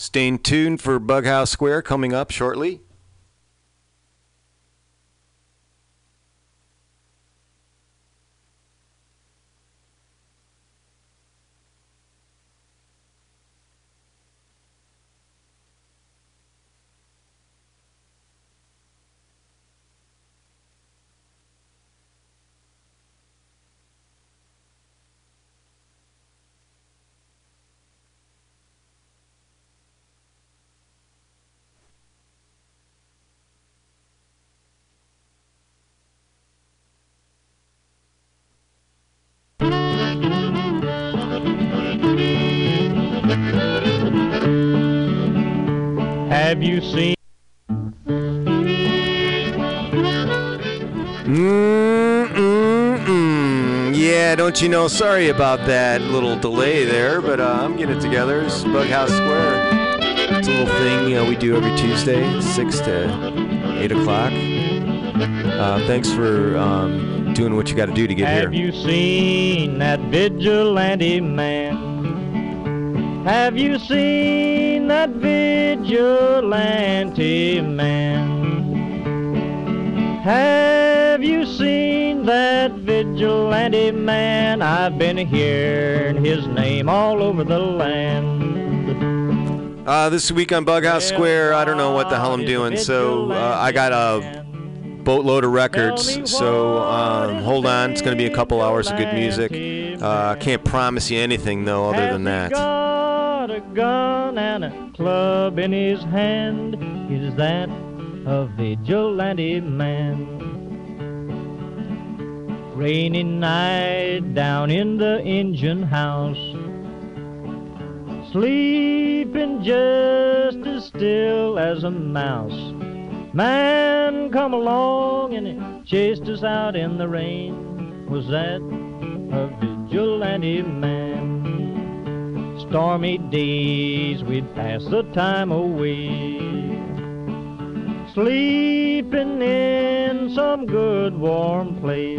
Stay tuned for Bughouse Square coming up shortly. Have you seen? Yeah, don't you know? Sorry about that little delay there, but I'm getting it together. It's Bughouse Square. It's a little thing we do every Tuesday, 6 to 8 o'clock. Thanks for doing what you got to do to get here. Have you seen that vigilante man? Have you seen that vigilante man? Have you seen that vigilante man? I've been hearing his name all over the land. This week on Bughouse Square, I don't know what the hell I'm doing, so I got a boatload of records, so hold on. It's going to be a couple hours of good music. I can't promise you anything, though, other than that. A gun and a club in his hand, is that a vigilante man? Rainy night down in the engine house, sleeping just as still as a mouse. Man come along and it chased us out in the rain, was that a vigilante man? Stormy days we'd pass the time away, sleeping in some good warm place.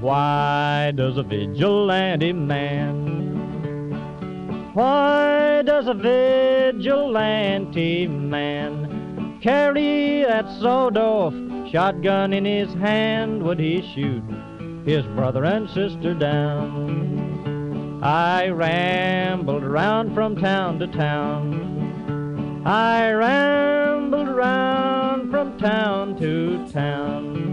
Why does a vigilante man, why does a vigilante man carry that sawed-off shotgun in his hand? Would he shoot his brother and sister down? I rambled around from town to town, I rambled around from town to town,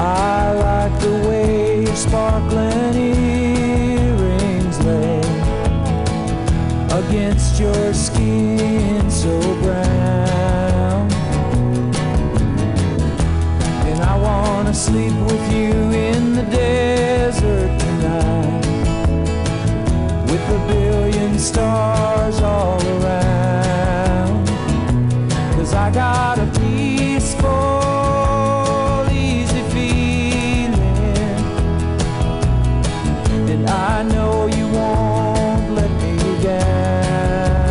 I like the way your sparkling earrings lay against your skin so brown, and I wanna sleep with you in the desert tonight, with a billion stars all around, 'cause I got a peaceful I know you won't let me down.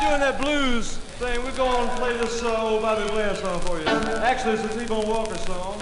doing that blues thing, we're going to play this old Bobby Blair song for you. Actually, it's a T-Bone Walker song.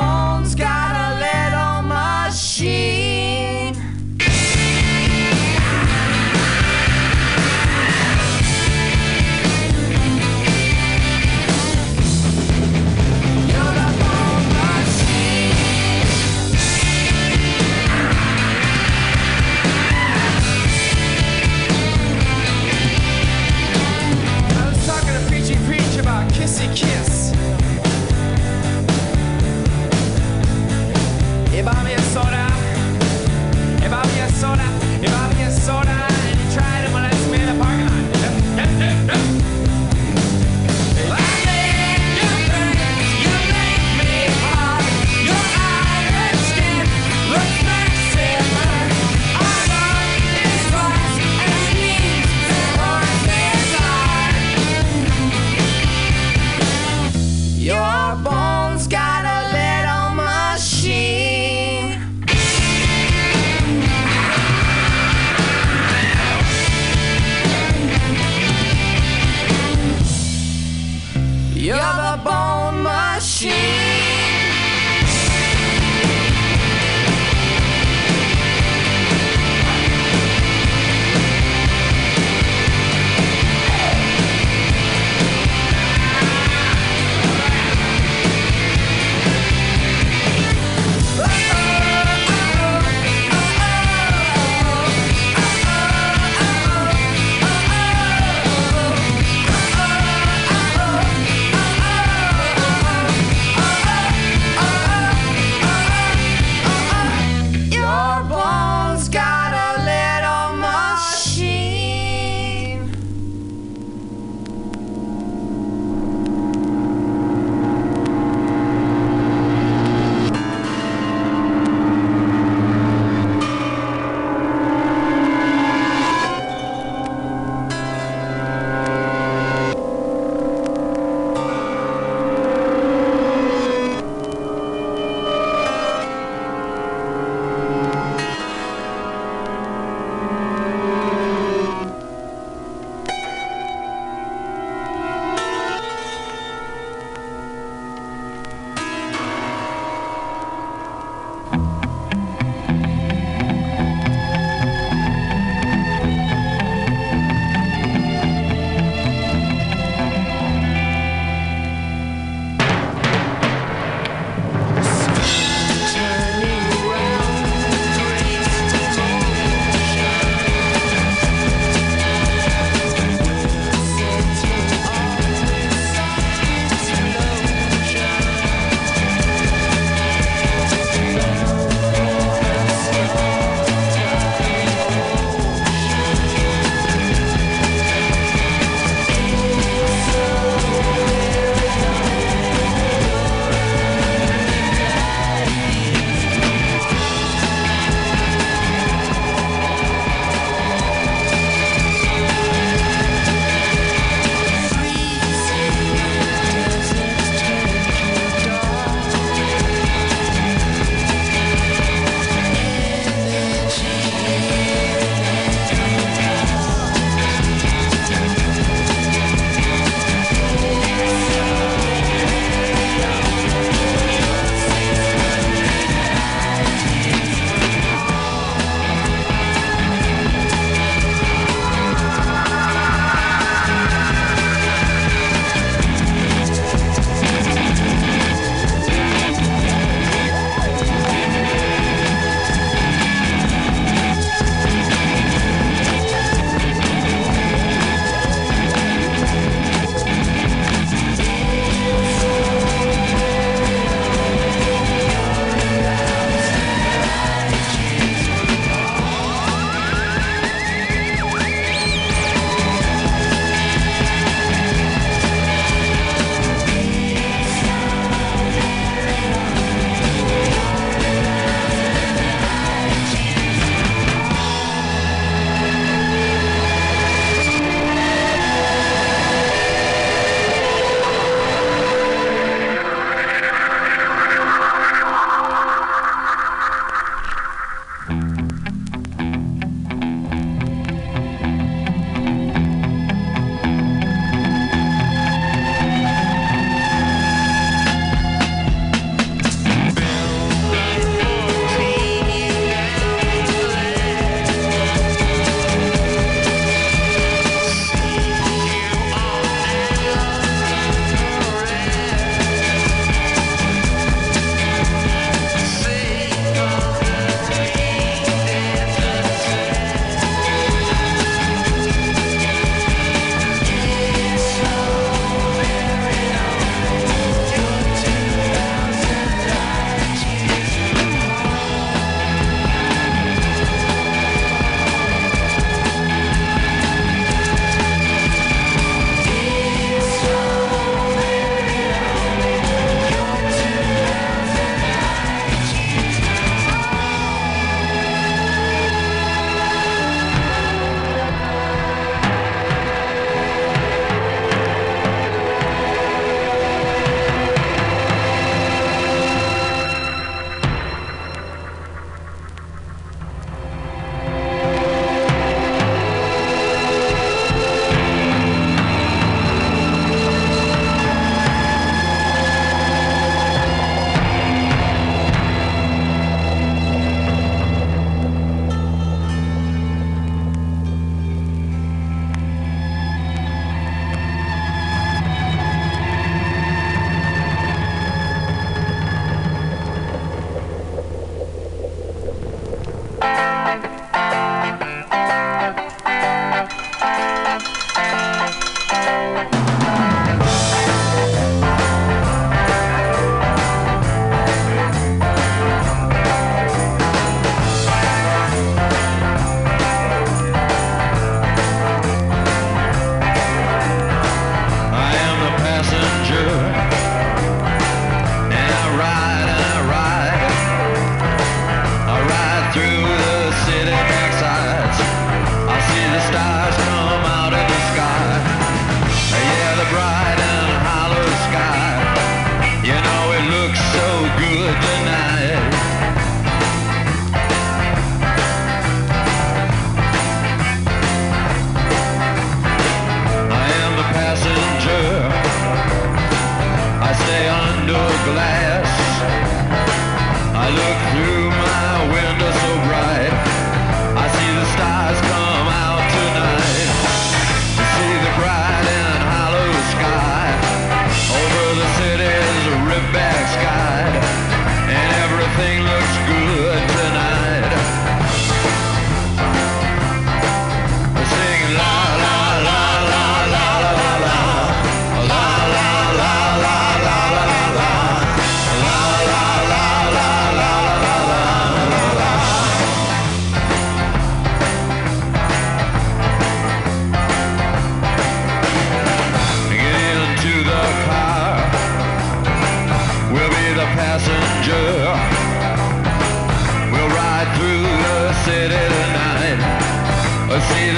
phone's got a little machine. You're the phone machine. I was talking to Preachy Preach about Kissy Kiss.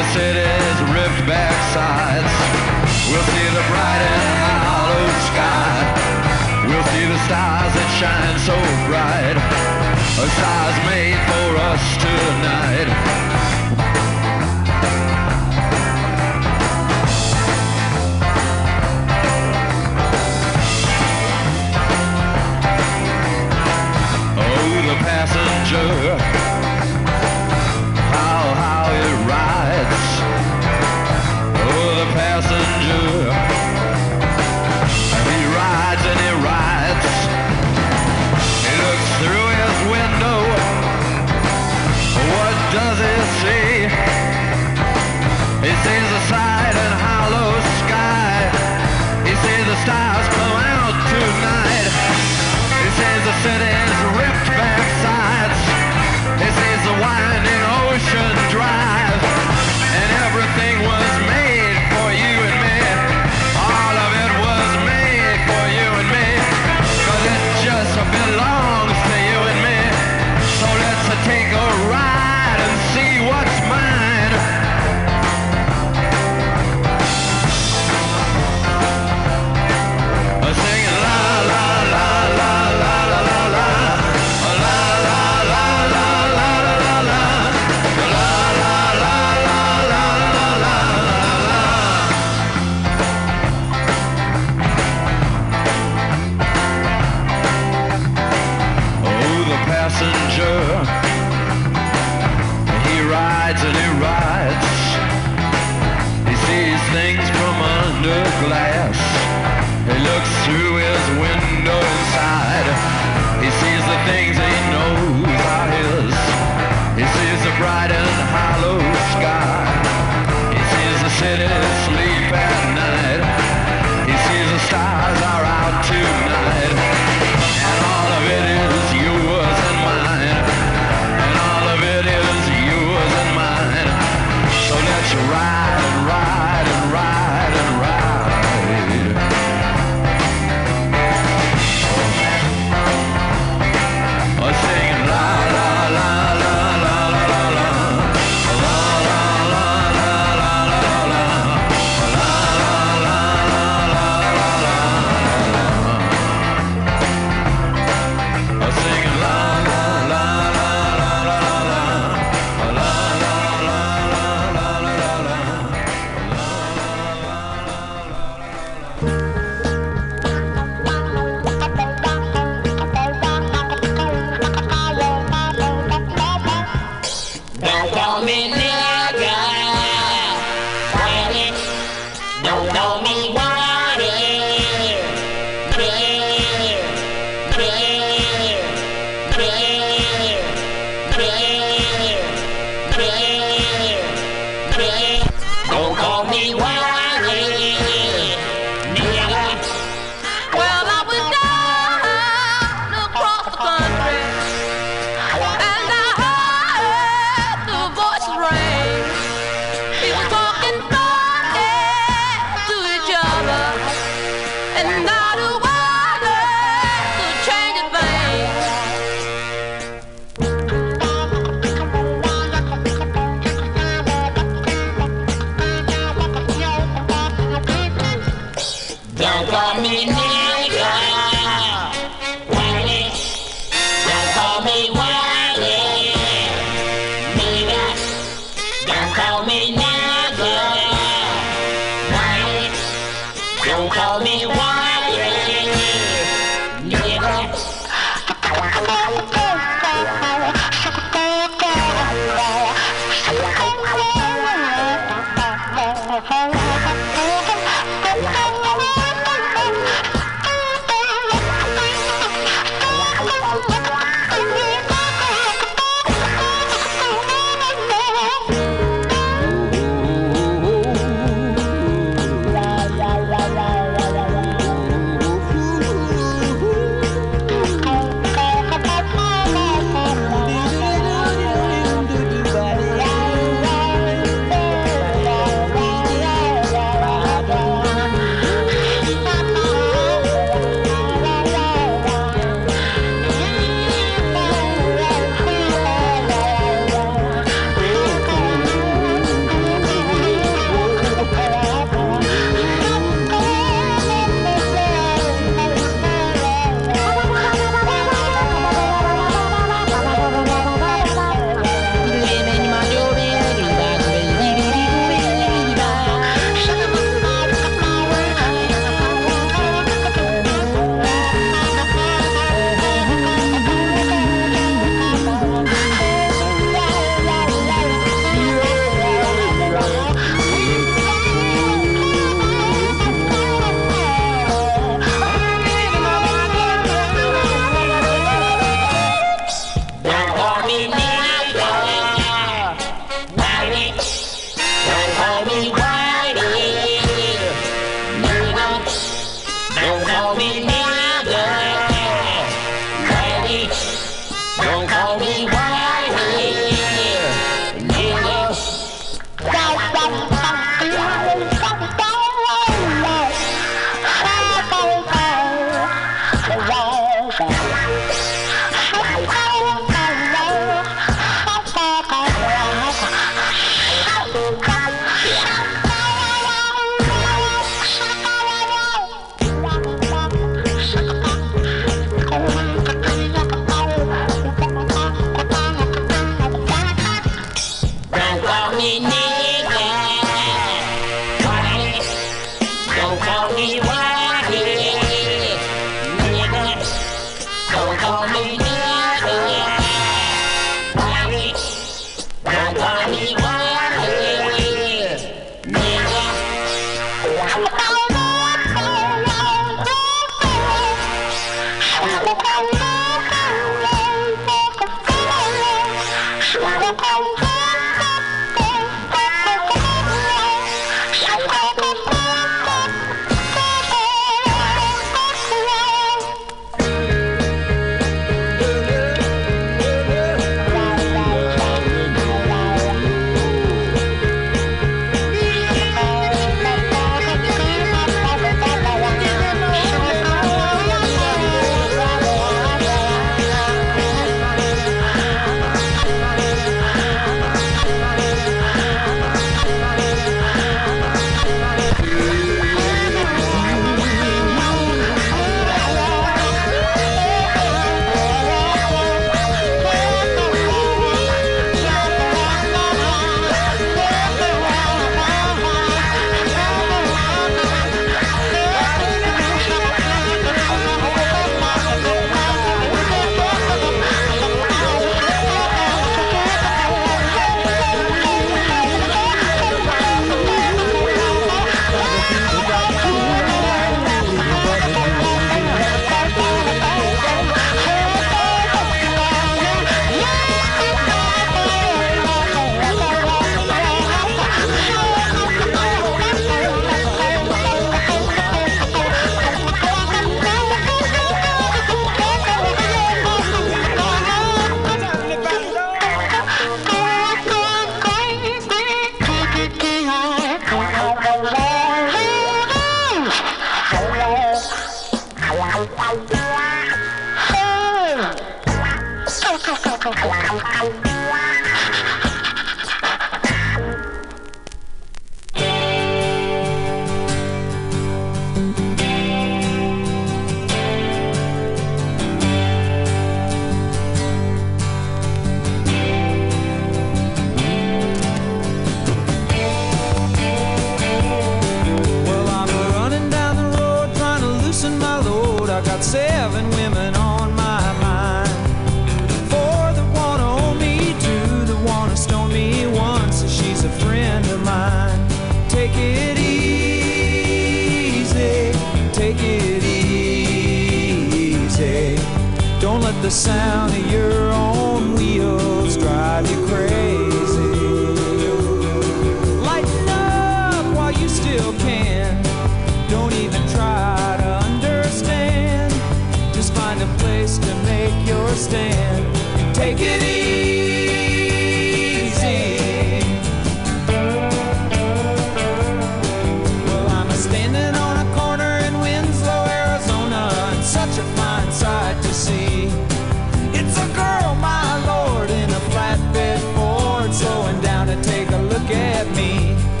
the city's ripped back sides. We'll see the bright and hollowed sky. We'll see the stars that shine so bright. A stars made for us tonight. Passenger, how it rides. Oh, the passenger, he rides and he rides. He looks through his window. What does he see? He sees the side and hollow sky. He sees the stars come out tonight. He sees the city's ripped back sides. This is the winding ocean drive. And everything was made for you and me. All of it was made for you and me. Cause it just belongs to you and me. So let's take a ride and see what's mine. Singing la la la la la la la la. And he rides. He sees things from under glass. He looks through his window inside. He sees the things he knows are his. He sees the bright and hollow sky. He sees the city sleep at night. He sees the stars are out tonight. And all of it is yours and mine. And all of it is yours and mine. So let's ride and ride and ride and ride. Oh, singing la la.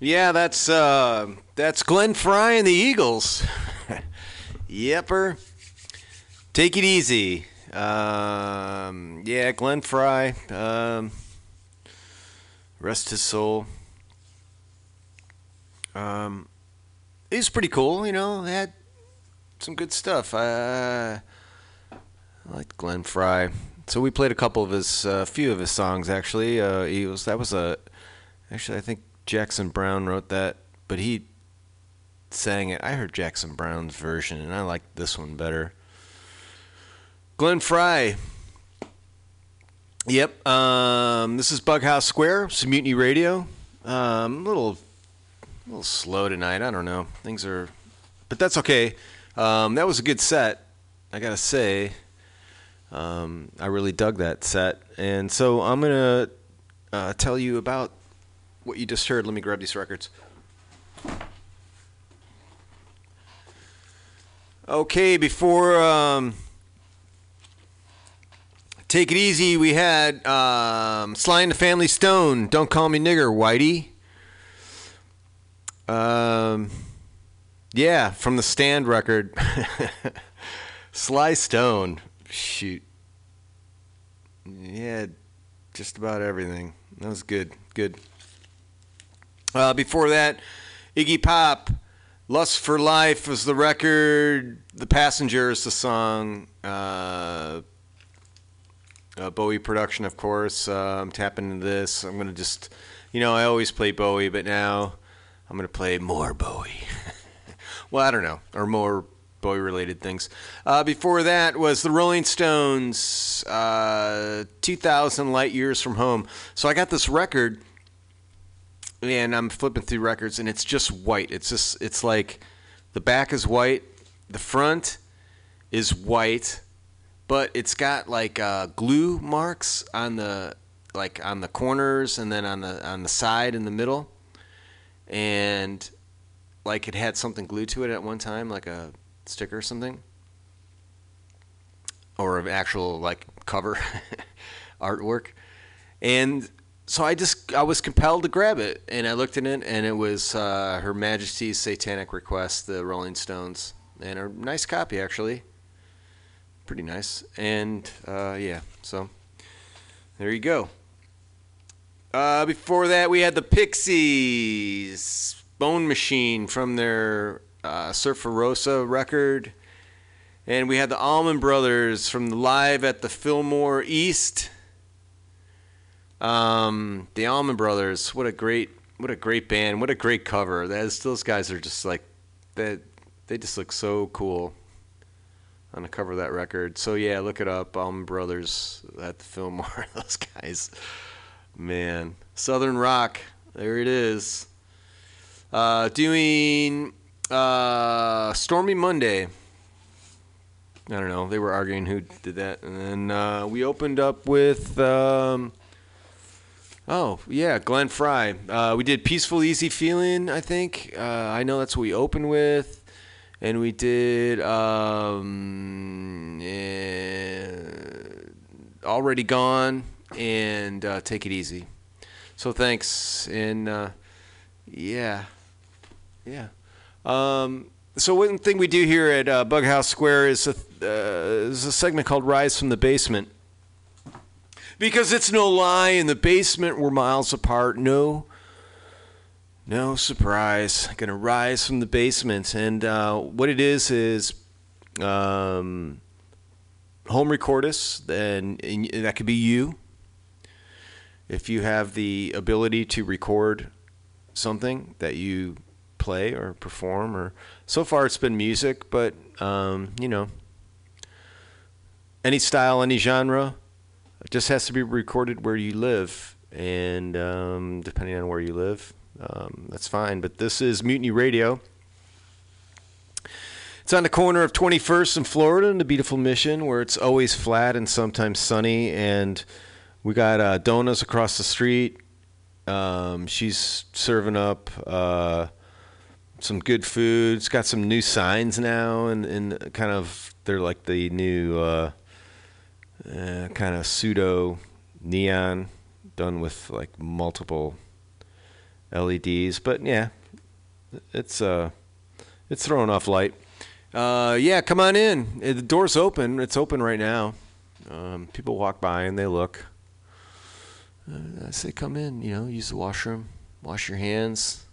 Yeah, that's Glenn Frey and the Eagles. Yepper. Take it easy. Yeah, Glenn Frey. Rest his soul. It was pretty cool, you know. They had some good stuff. I like Glenn Frey. So we played a couple of his, few of his songs actually. Eagles. That was a, actually I think Jackson Brown wrote that, but he sang it. I heard Jackson Brown's version, and I liked this one better. Glenn Frey. Yep. This is Bughouse Square. It's Mutiny Radio. A little slow tonight. I don't know. Things are... But that's okay. That was a good set, I gotta say. I really dug that set. And so I'm gonna tell you about what you just heard. Let me grab these records. Okay, before Take It Easy, we had Sly and the Family Stone, Don't Call Me Nigger, Whitey. Yeah, from the Stand record. Sly Stone. shoot. Yeah, just about everything. That was good, good. Before that, Iggy Pop, Lust for Life was the record. The Passenger is the song. Bowie production, of course. I'm tapping into this. I'm going to just, you know, I always play Bowie, but now I'm going to play more Bowie. Well, I don't know, or more Bowie-related things. Before that was the Rolling Stones, 2,000 Light Years from Home. So I got this record, and I'm flipping through records, and it's just white. It's just, it's like the back is white, the front is white, but it's got like glue marks on the, like on the corners, and then on the side in the middle, and like it had something glued to it at one time, like a sticker or something, or an actual like cover artwork. And so I was compelled to grab it, and I looked in it, and it was Her Majesty's Satanic Request, the Rolling Stones, and a nice copy, actually, pretty nice. And yeah, so there you go. Before that, we had the Pixies, Bone Machine, from their Surfer Rosa record. And we had the Allman Brothers from the Live at the Fillmore East. The Allman Brothers, what a great band, what a great cover. Those guys are just like, they just look so cool on the cover of that record. So yeah, look it up, Allman Brothers at the Fillmore. Those guys, man, Southern rock, there it is. Doing Stormy Monday. I don't know, they were arguing who did that. And then we opened up with oh, yeah, Glenn Frey. We did Peaceful, Easy Feeling, I think. I know that's what we opened with. And we did Already Gone and Take It Easy. So thanks. And yeah. Yeah. So one thing we do here at Bughouse Square is a segment called Rise from the Basement. Because it's no lie, in the basement we're miles apart. No surprise. Gonna rise from the basement. And what it is home recordists, and that could be you. If you have the ability to record something that you play or perform, or so far it's been music, but you know, any style, any genre. It just has to be recorded where you live, and depending on where you live, that's fine. But this is Mutiny Radio. It's on the corner of 21st and Florida in the beautiful Mission, where it's always flat and sometimes sunny. And we got Dona's across the street. She's serving up some good food. It's got some new signs now, and kind of, they're like the new... kind of pseudo neon done with like multiple LEDs, but yeah, it's throwing off light. Yeah, come on in. The door's open. It's open right now. People walk by and they look. I say come in. You know, use the washroom, wash your hands,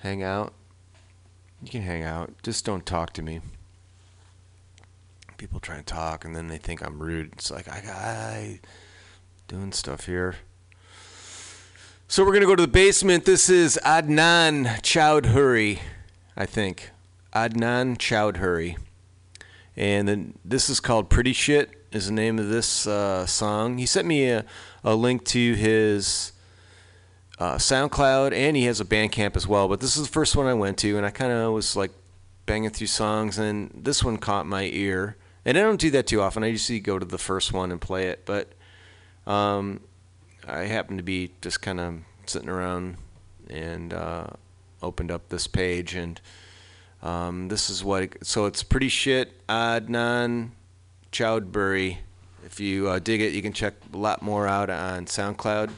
hang out. You can hang out. Just don't talk to me. People try and talk, and then they think I'm rude. It's like, I doing stuff here. So we're going to go to the basement. This is Adnan Choudhury, I think. Adnan Choudhury. And then this is called Pretty Shit is the name of this song. He sent me a link to his SoundCloud, and he has a Bandcamp as well. But this is the first one I went to, and I kind of was like banging through songs, and this one caught my ear. And I don't do that too often. I usually go to the first one and play it. But I happened to be just kind of sitting around and opened up this page. And this is what... So it's Pretty Shit, Adnan Choudhury. If you dig it, you can check a lot more out on SoundCloud.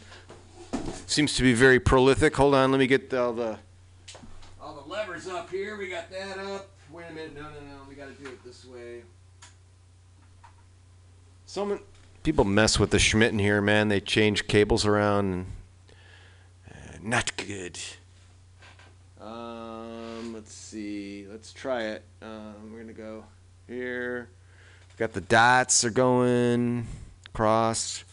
Seems to be very prolific. Hold on, let me get all the levers up here. We got that up. Wait a minute. No. We got to do it this way. Someone, people mess with the Schmidt in here, man. They change cables around. Not good. Let's see. Let's try it. We're gonna go here. We've got the dots are going across.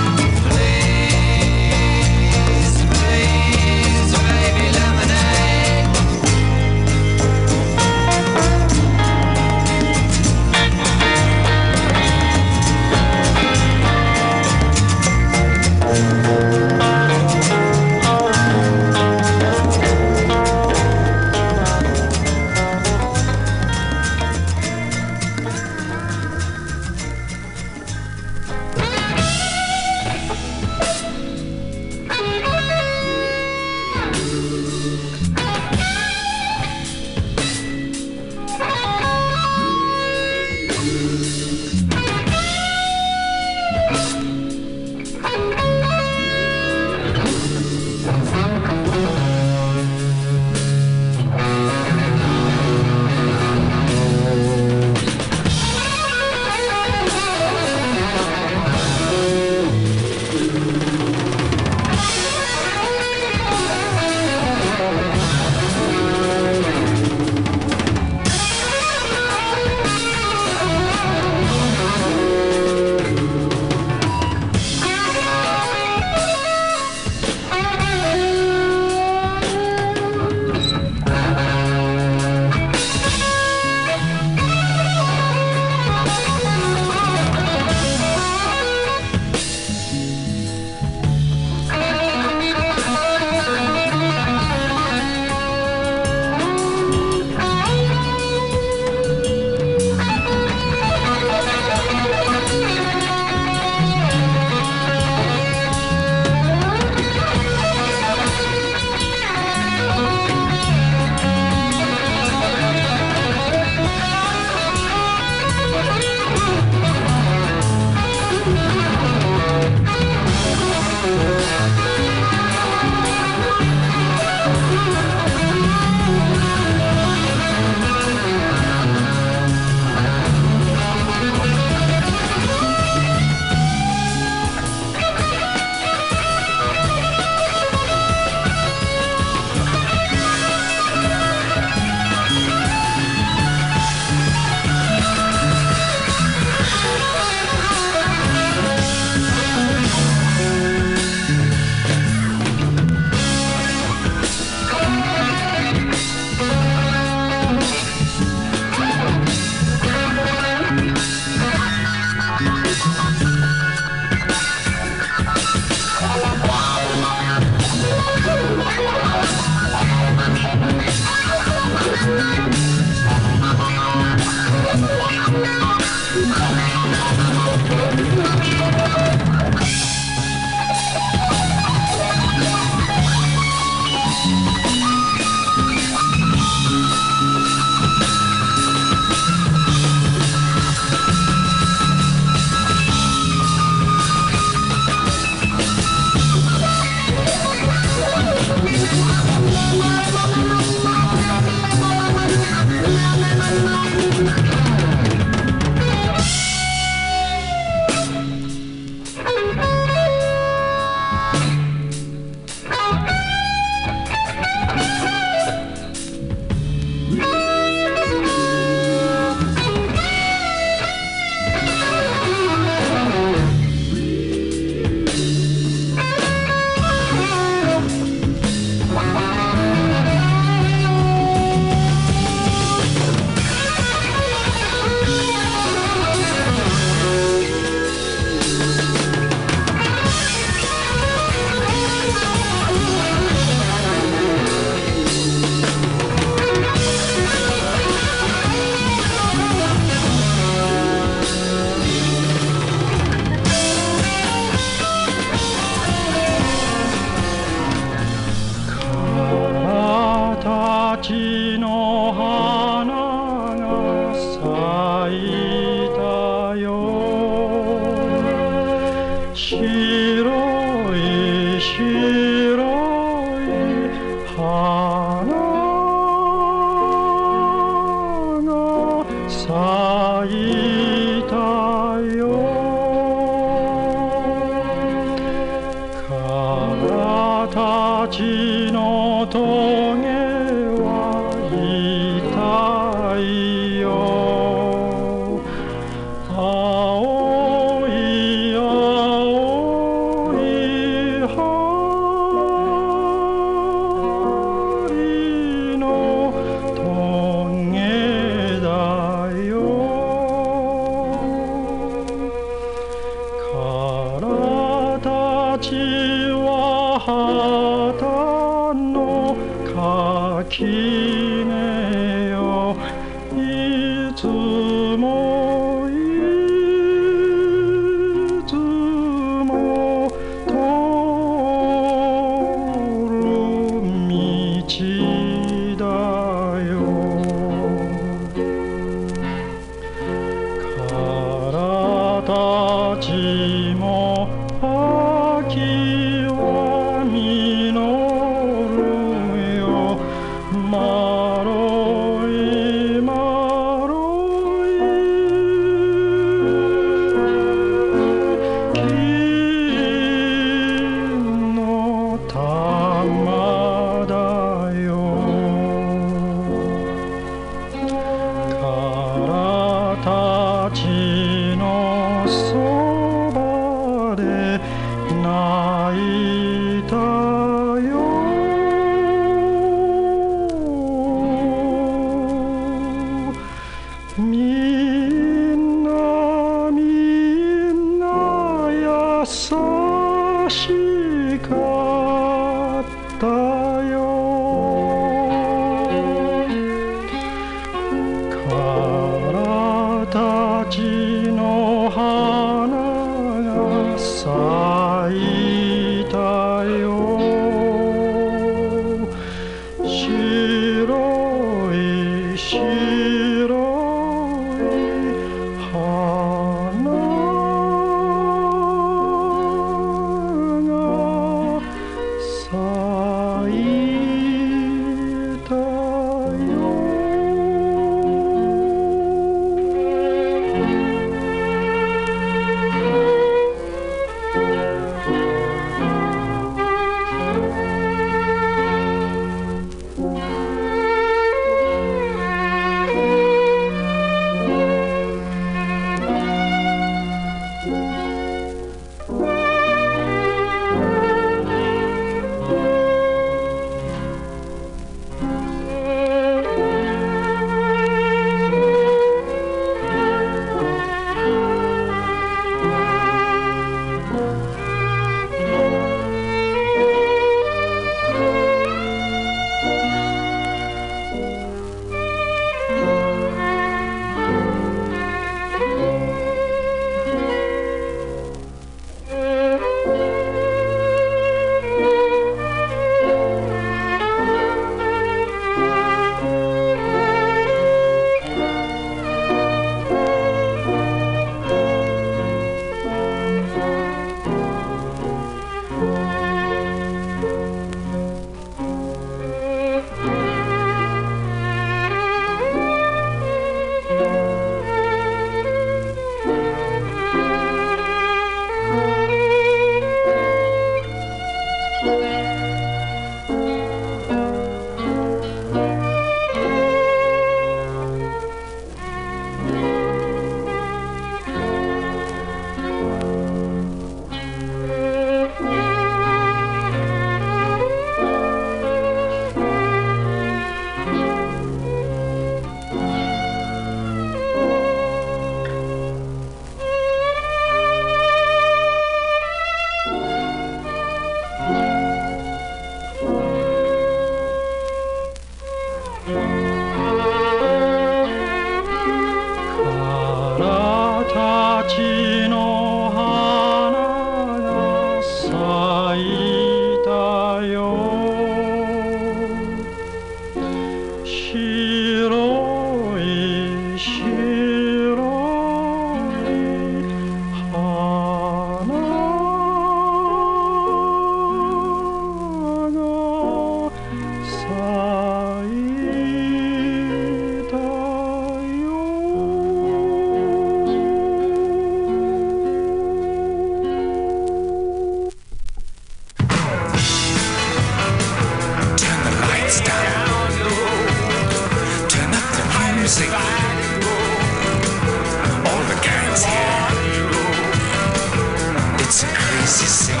It's crazy singing.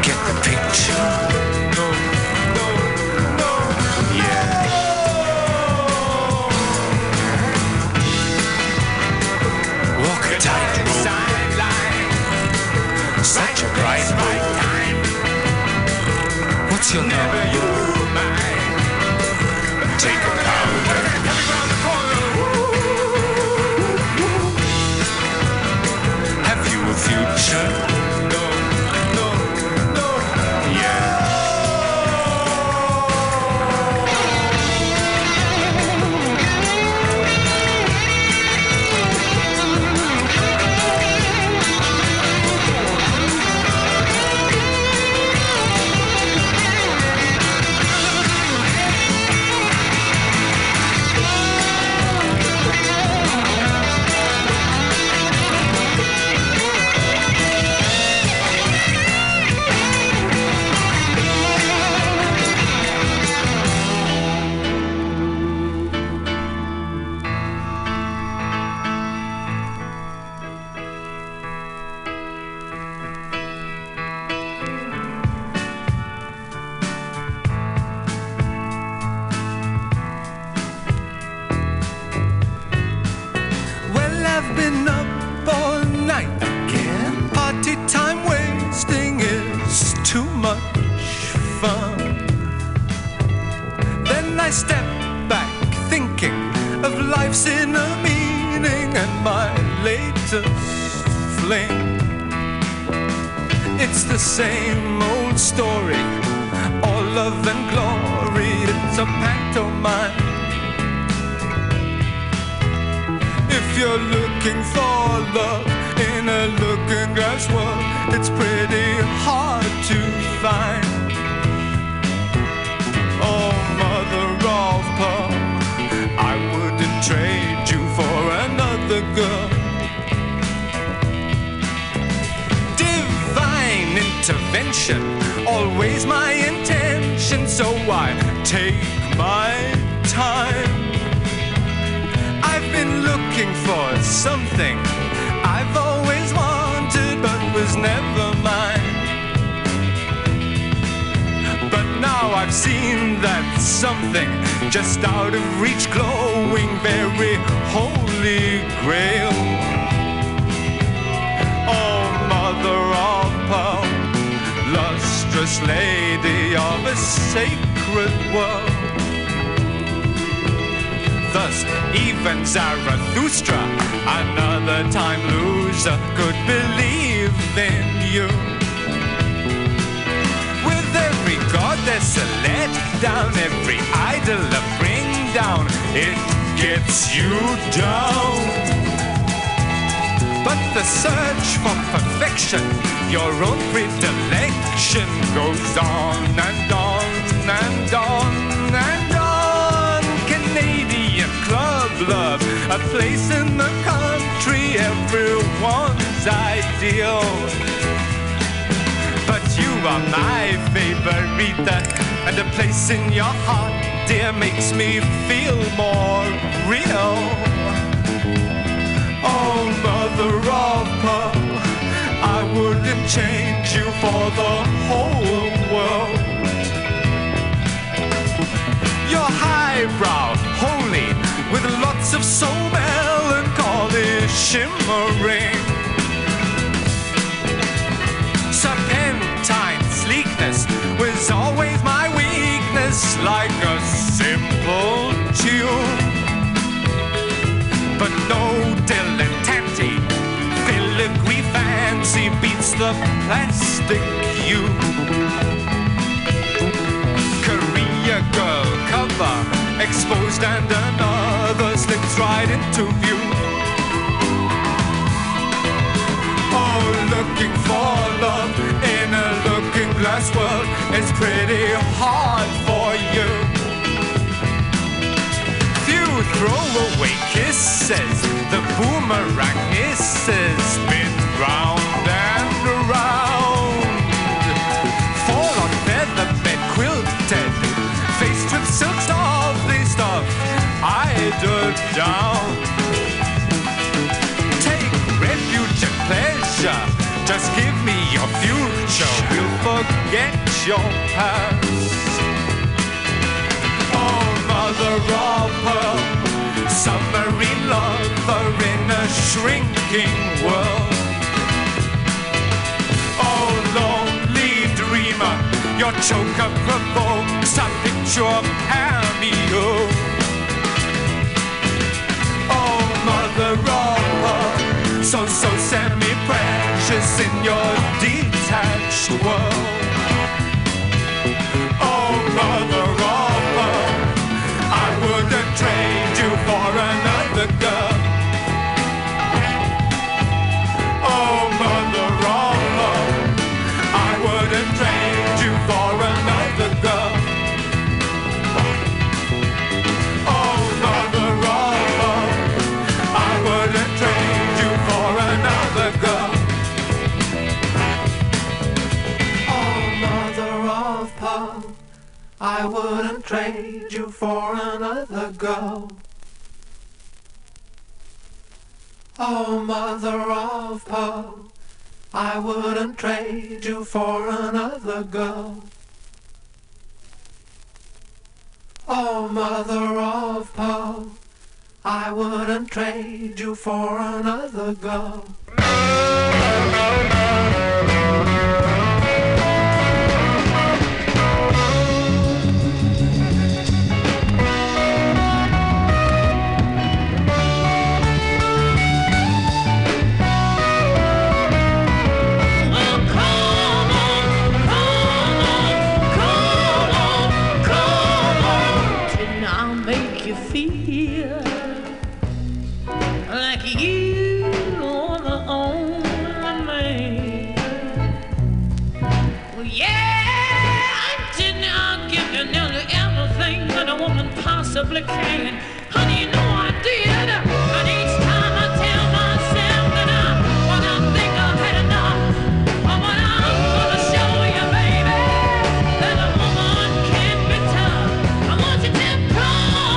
Get the picture. Such a bright time. What's your number? Take a pound. Have you a future? No. Even Zarathustra, another time loser, could believe in you. With every god there's a letdown, every idol a bring down, it gets you down. But the search for perfection, your own predilection, goes on and on and on and on. Love, a place in the country, everyone's ideal. But you are my favorita, and a place in your heart, dear, makes me feel more real. Oh, mother of pearl, I wouldn't change you for the whole world. You're highbrow, holy, with lots of soul melancholy shimmering. Serpentine sleekness was always my weakness, like a simple tune. But no dilettante filigree fancy beats the plastic you. Korea girl cover exposed and another slips right into view. Oh, looking for love in a looking glass world, it's pretty hard for you. Few throwaway kisses, the boomerang misses, spin round and round. Fall on featherbed quilted, faced with silk stars. I'd down. your past. Oh, mother of pearl, submarine lover in a shrinking world. Oh, lonely dreamer, your choker provokes a picture of cameo. Oh, mother of pearl, so semi-precious in your detached world. Mother of pearl, I wouldn't trade you for another girl. Oh, mother of pearl, I wouldn't trade you for another girl. Oh, mother of pearl, I wouldn't trade you for another girl. Oh, mother of pearl, I wouldn't trade you for another girl. Oh, mother of pearl, I wouldn't trade you for another girl. Oh, mother of pearl, I wouldn't trade you for another girl. Possibly can. Honey, you know I did. But each time I tell myself that I think I've had enough. But what I'm gonna show you, baby, that a woman can be tough. I want you to come on,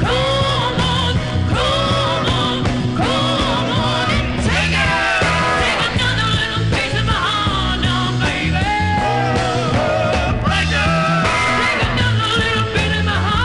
come on, come on, come on and take it. Take another little piece of my heart, oh, baby. Take another little bit of my heart.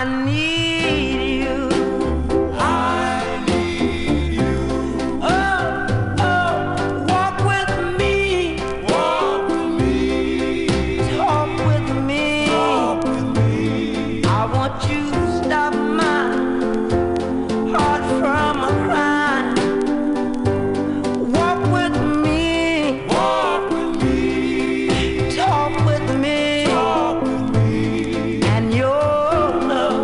I need you. I need you. Oh, oh, walk with me. Walk with me. Talk with me. Talk with me. I want you to stop my heart from a crying. Walk with me. Walk with me. Talk with me. Talk with me. And your love.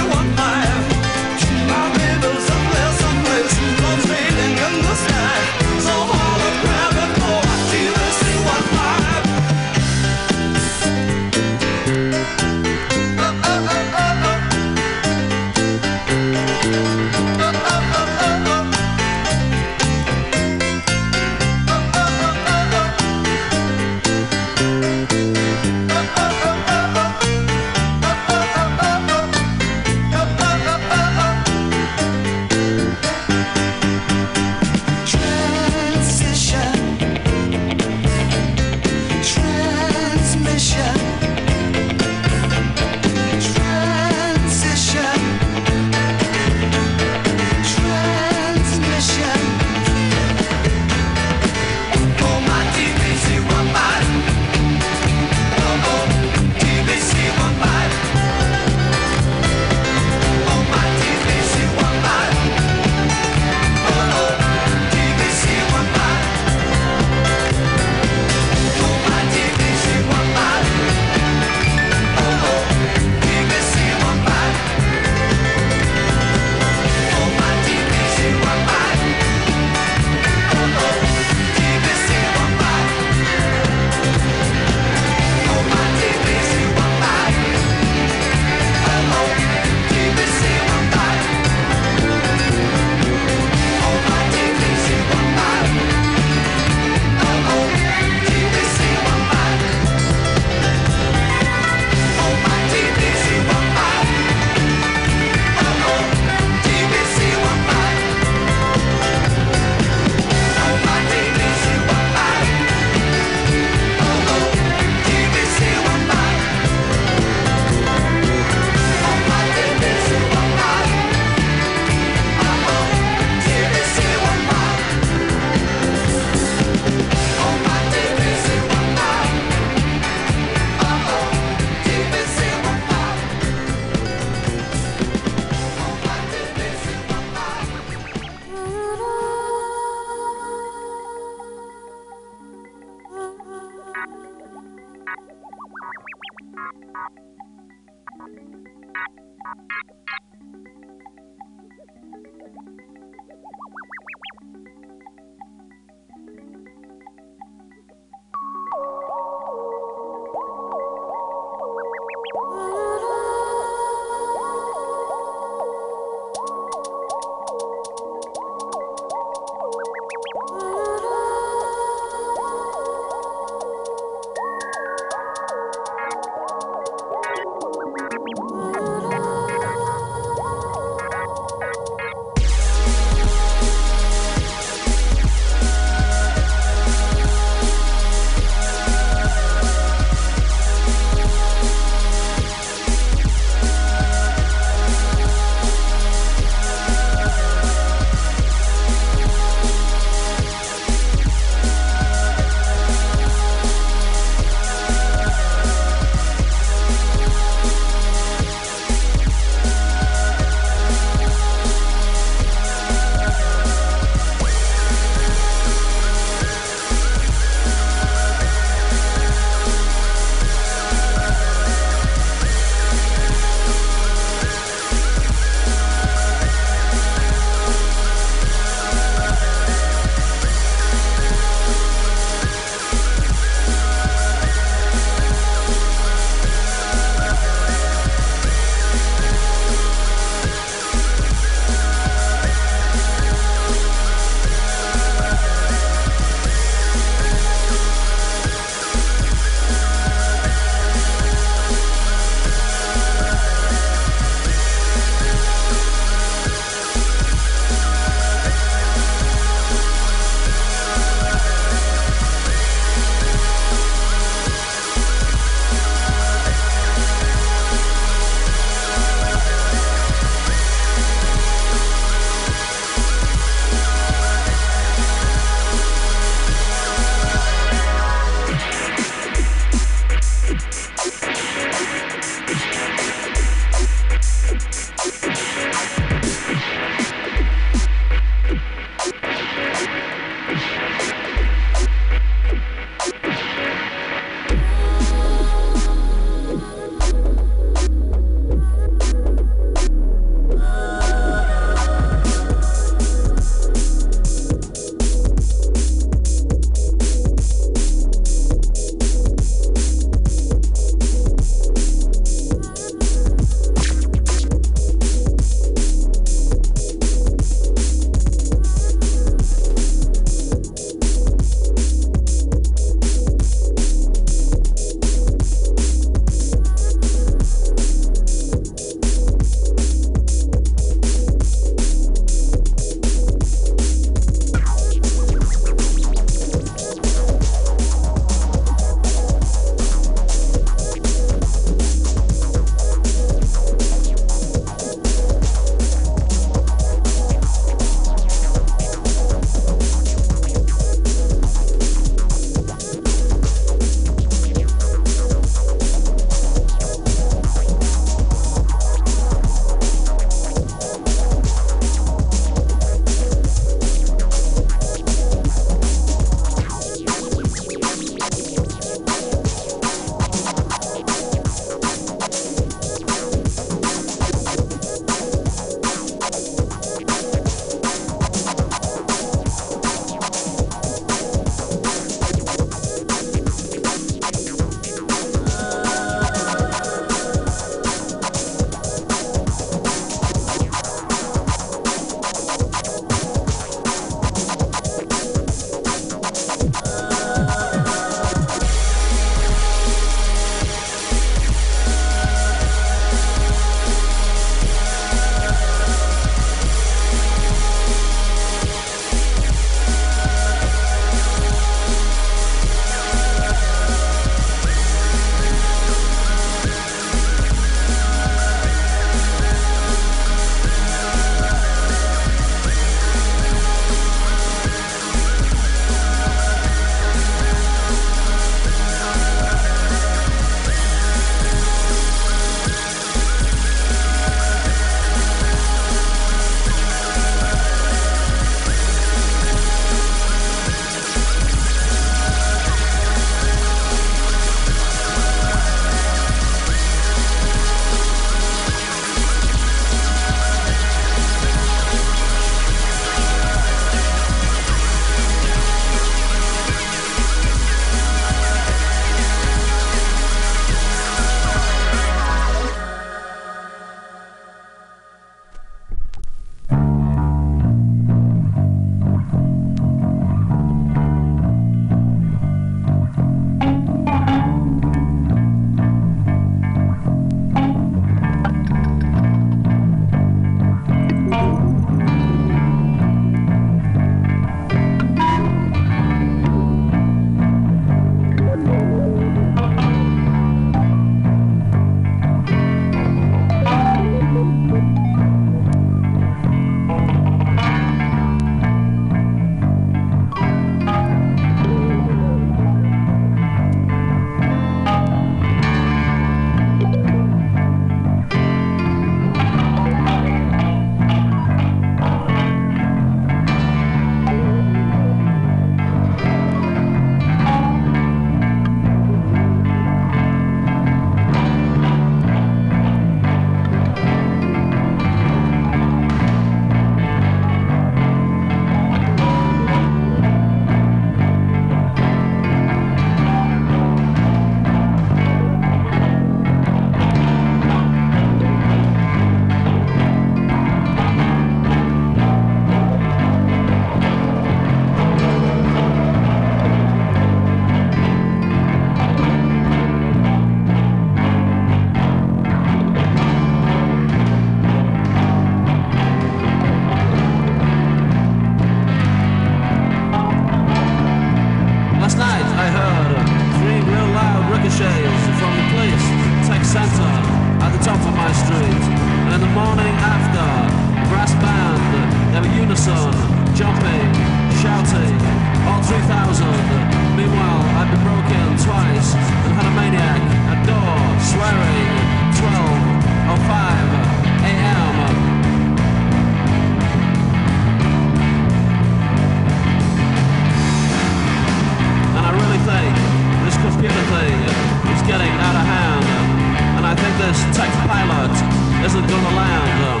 isn't gonna land them.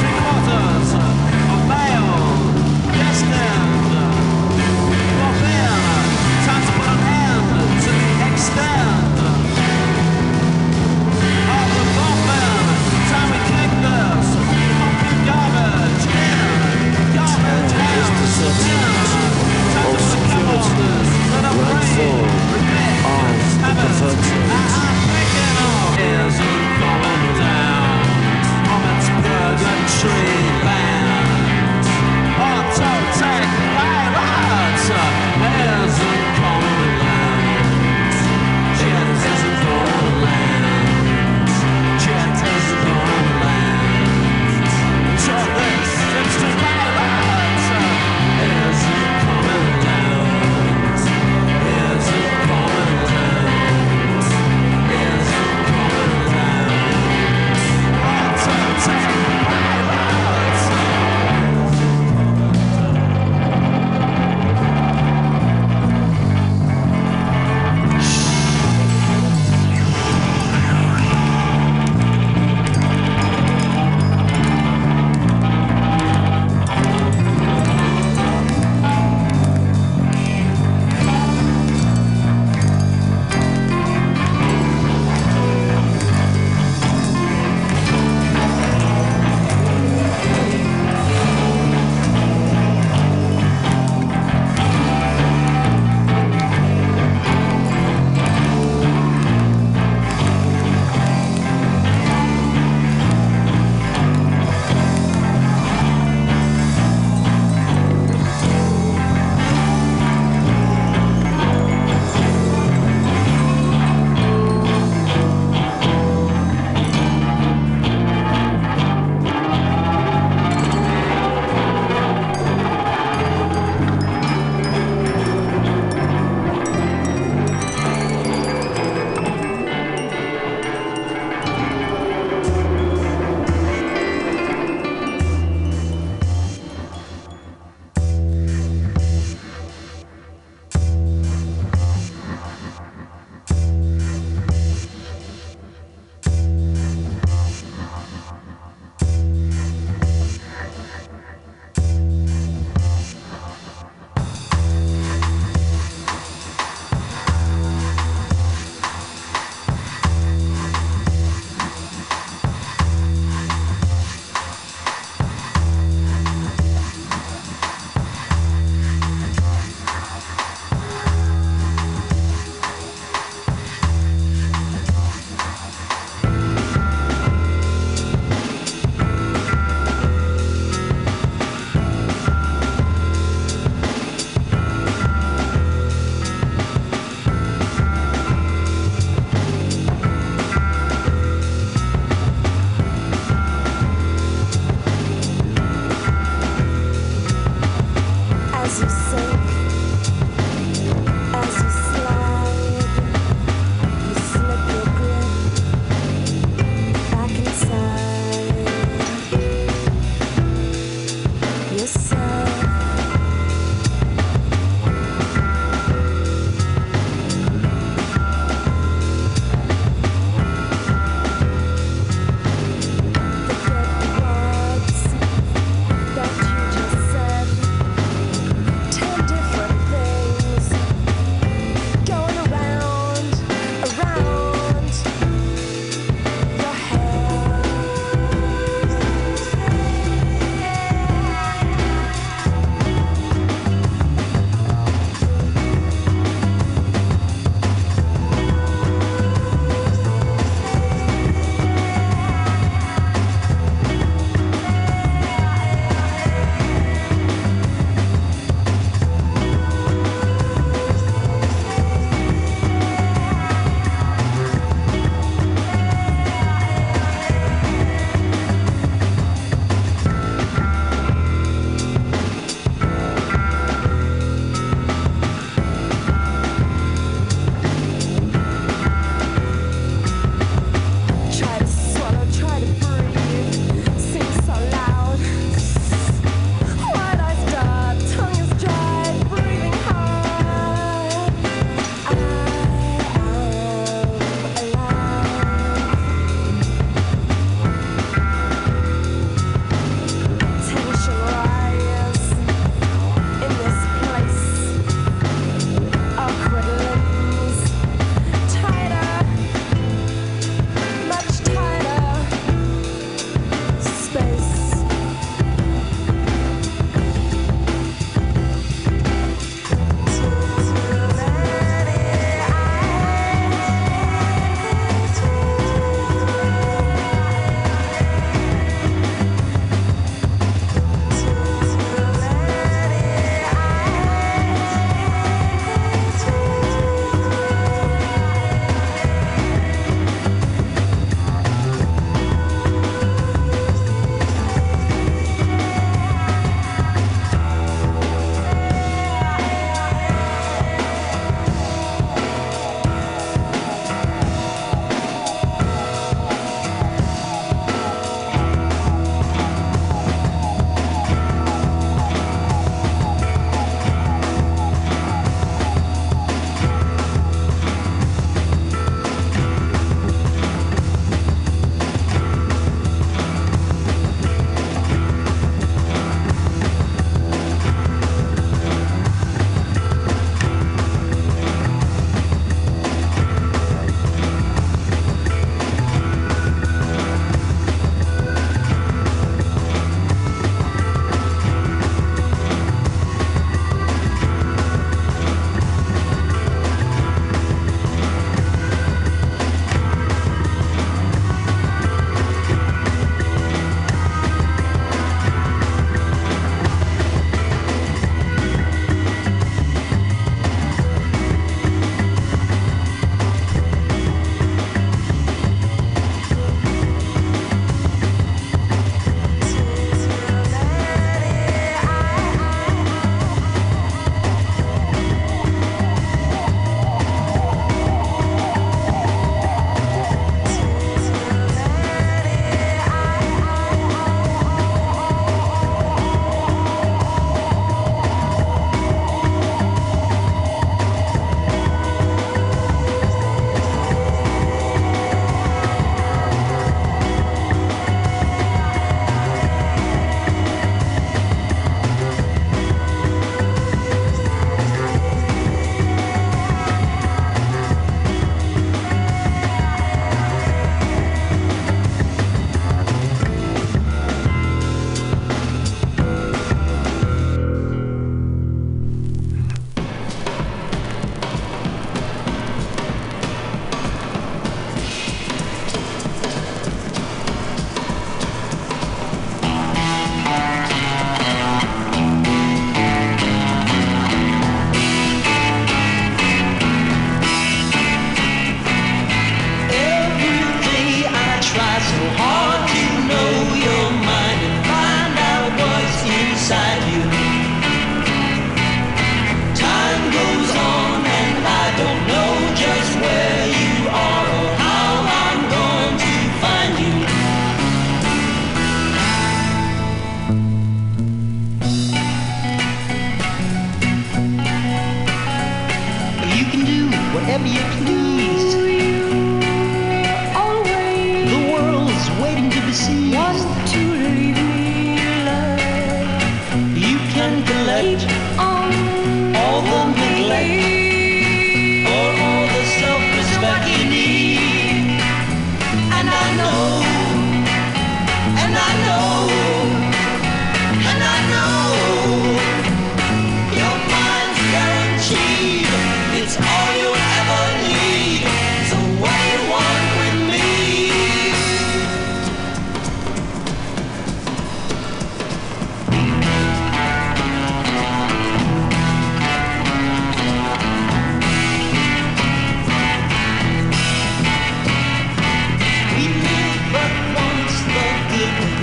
Three-quarters of male, destined for fair, time to put an end to the extent of the dolphin. Time we kick this fucking garbage in, garbage out. Time to put a cap on this, let up rain, repent, have it, I'm picking up.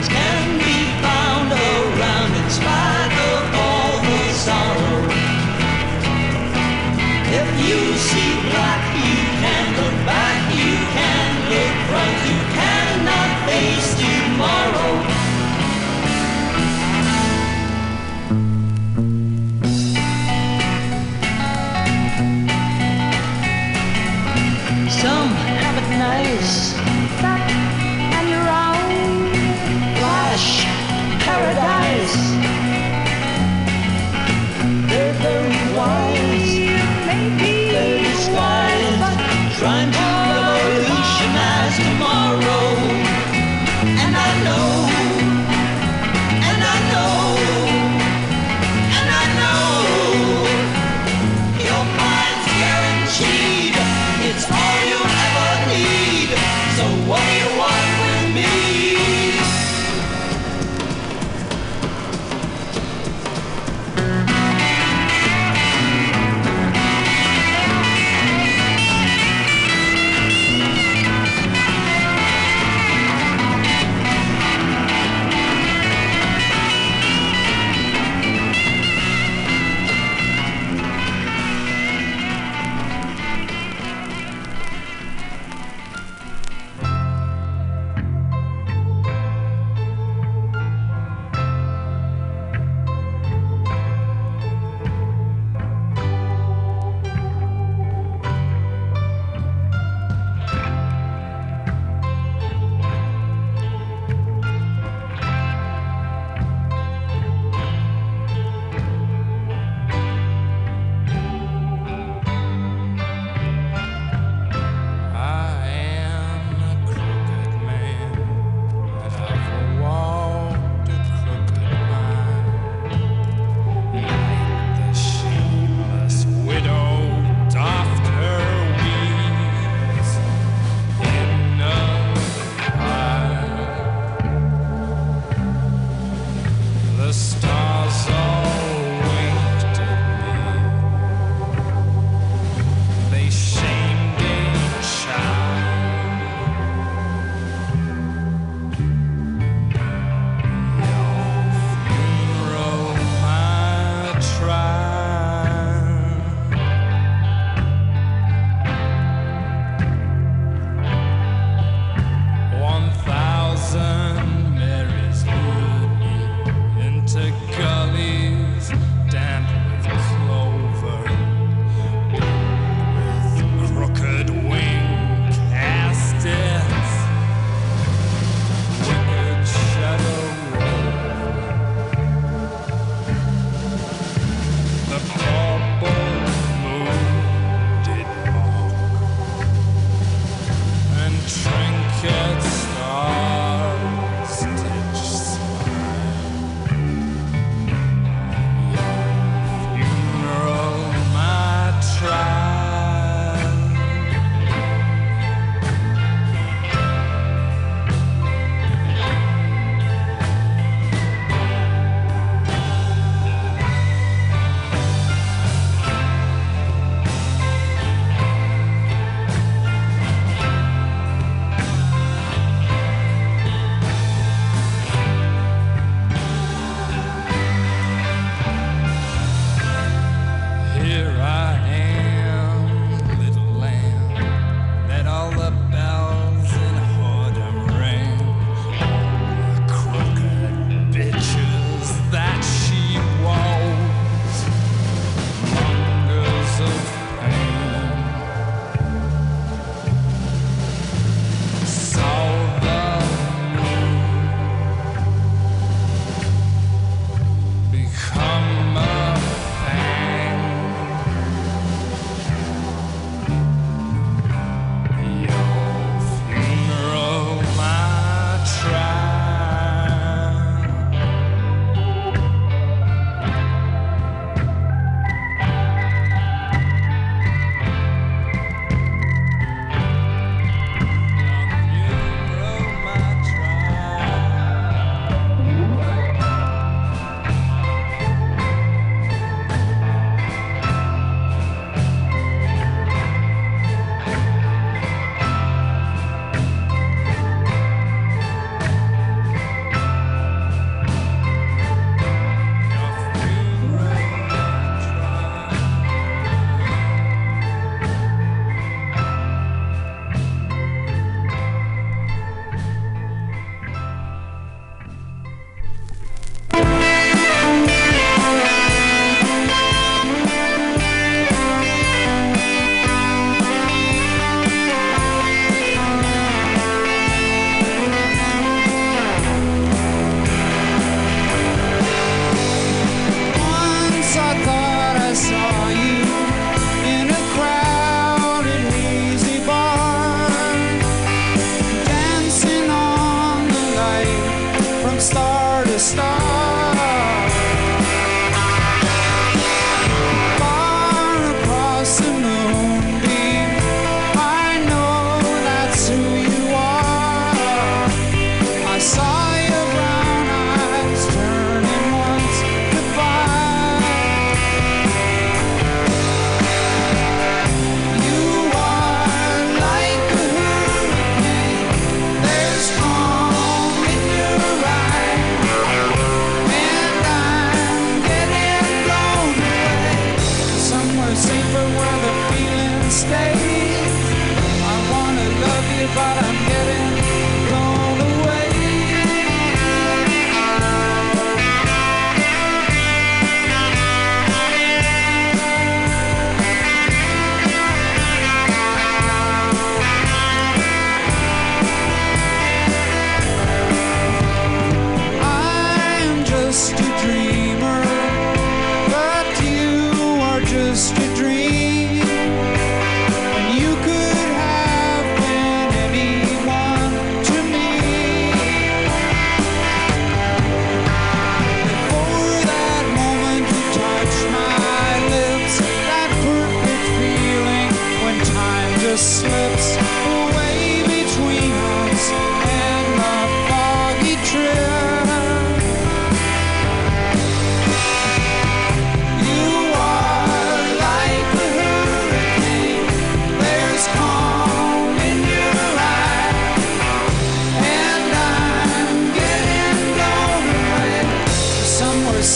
Can be found around in spite.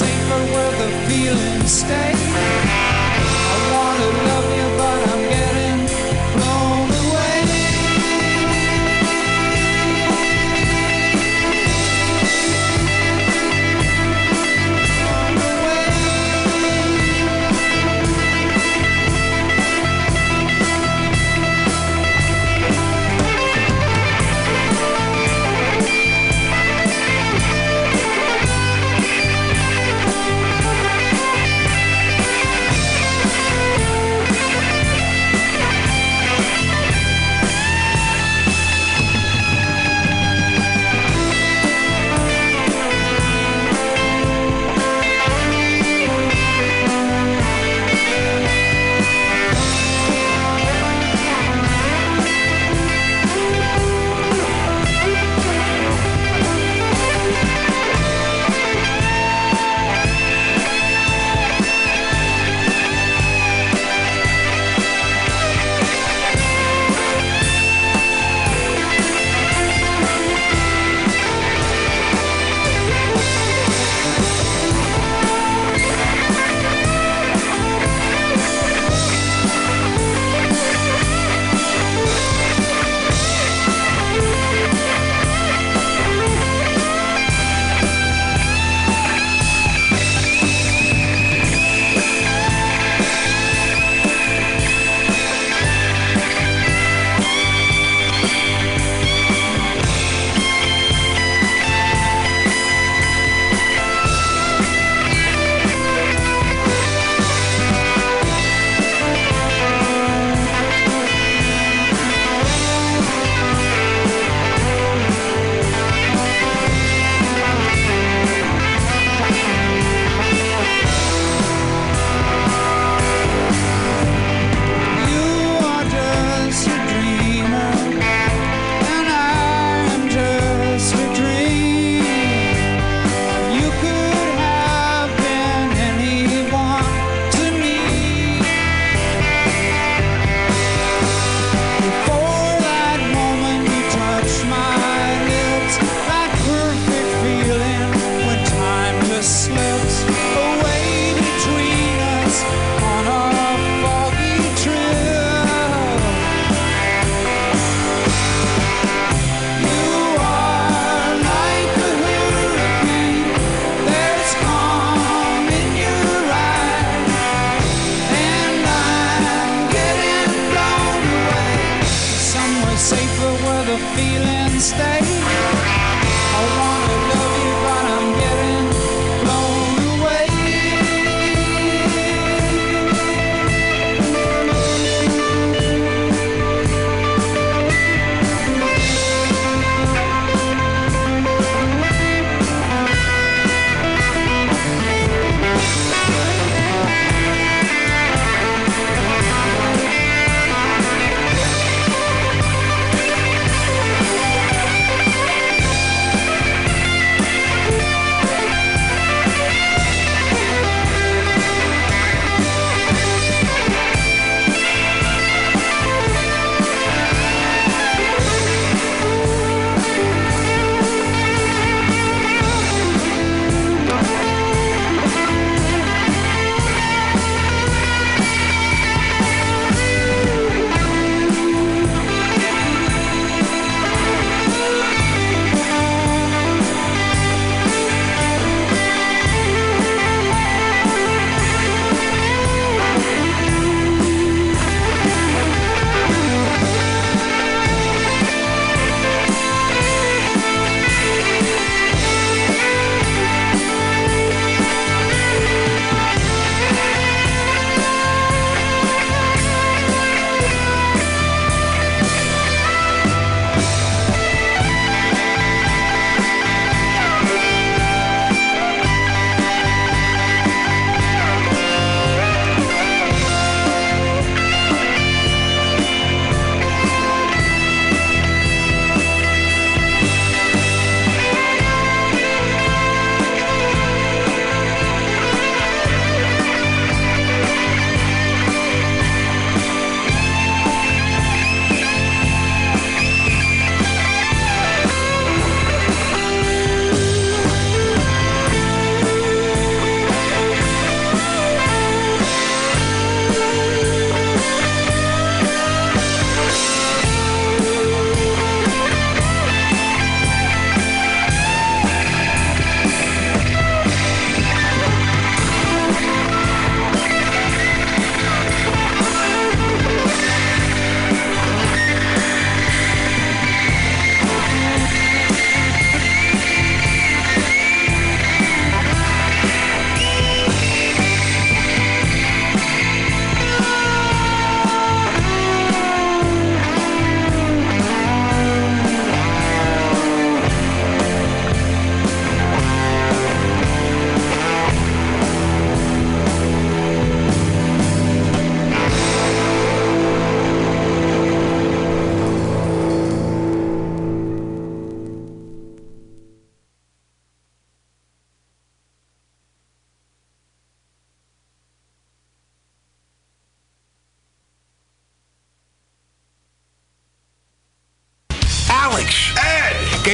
paper where the feeling stays. I want to love you, but I'm getting blown away.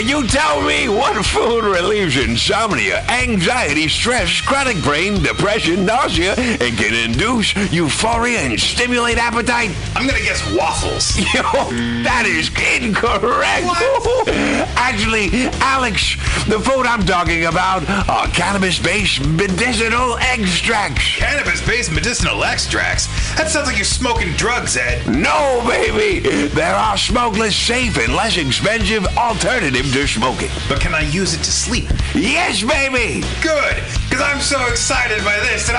Can you tell me what food relieves insomnia, anxiety, stress, chronic brain, depression, nausea, and can induce euphoria and stimulate appetite? I'm going to guess waffles. That is incorrect. What? Actually, Alex, the food I'm talking about are cannabis-based medicinal extracts. Cannabis-based medicinal extracts? That sounds like you're smoking drugs, Ed. No, baby. There are smokeless, safe, and less expensive alternative to smoking. But can I use it to sleep? Yes, baby. Good, because I'm so excited by this.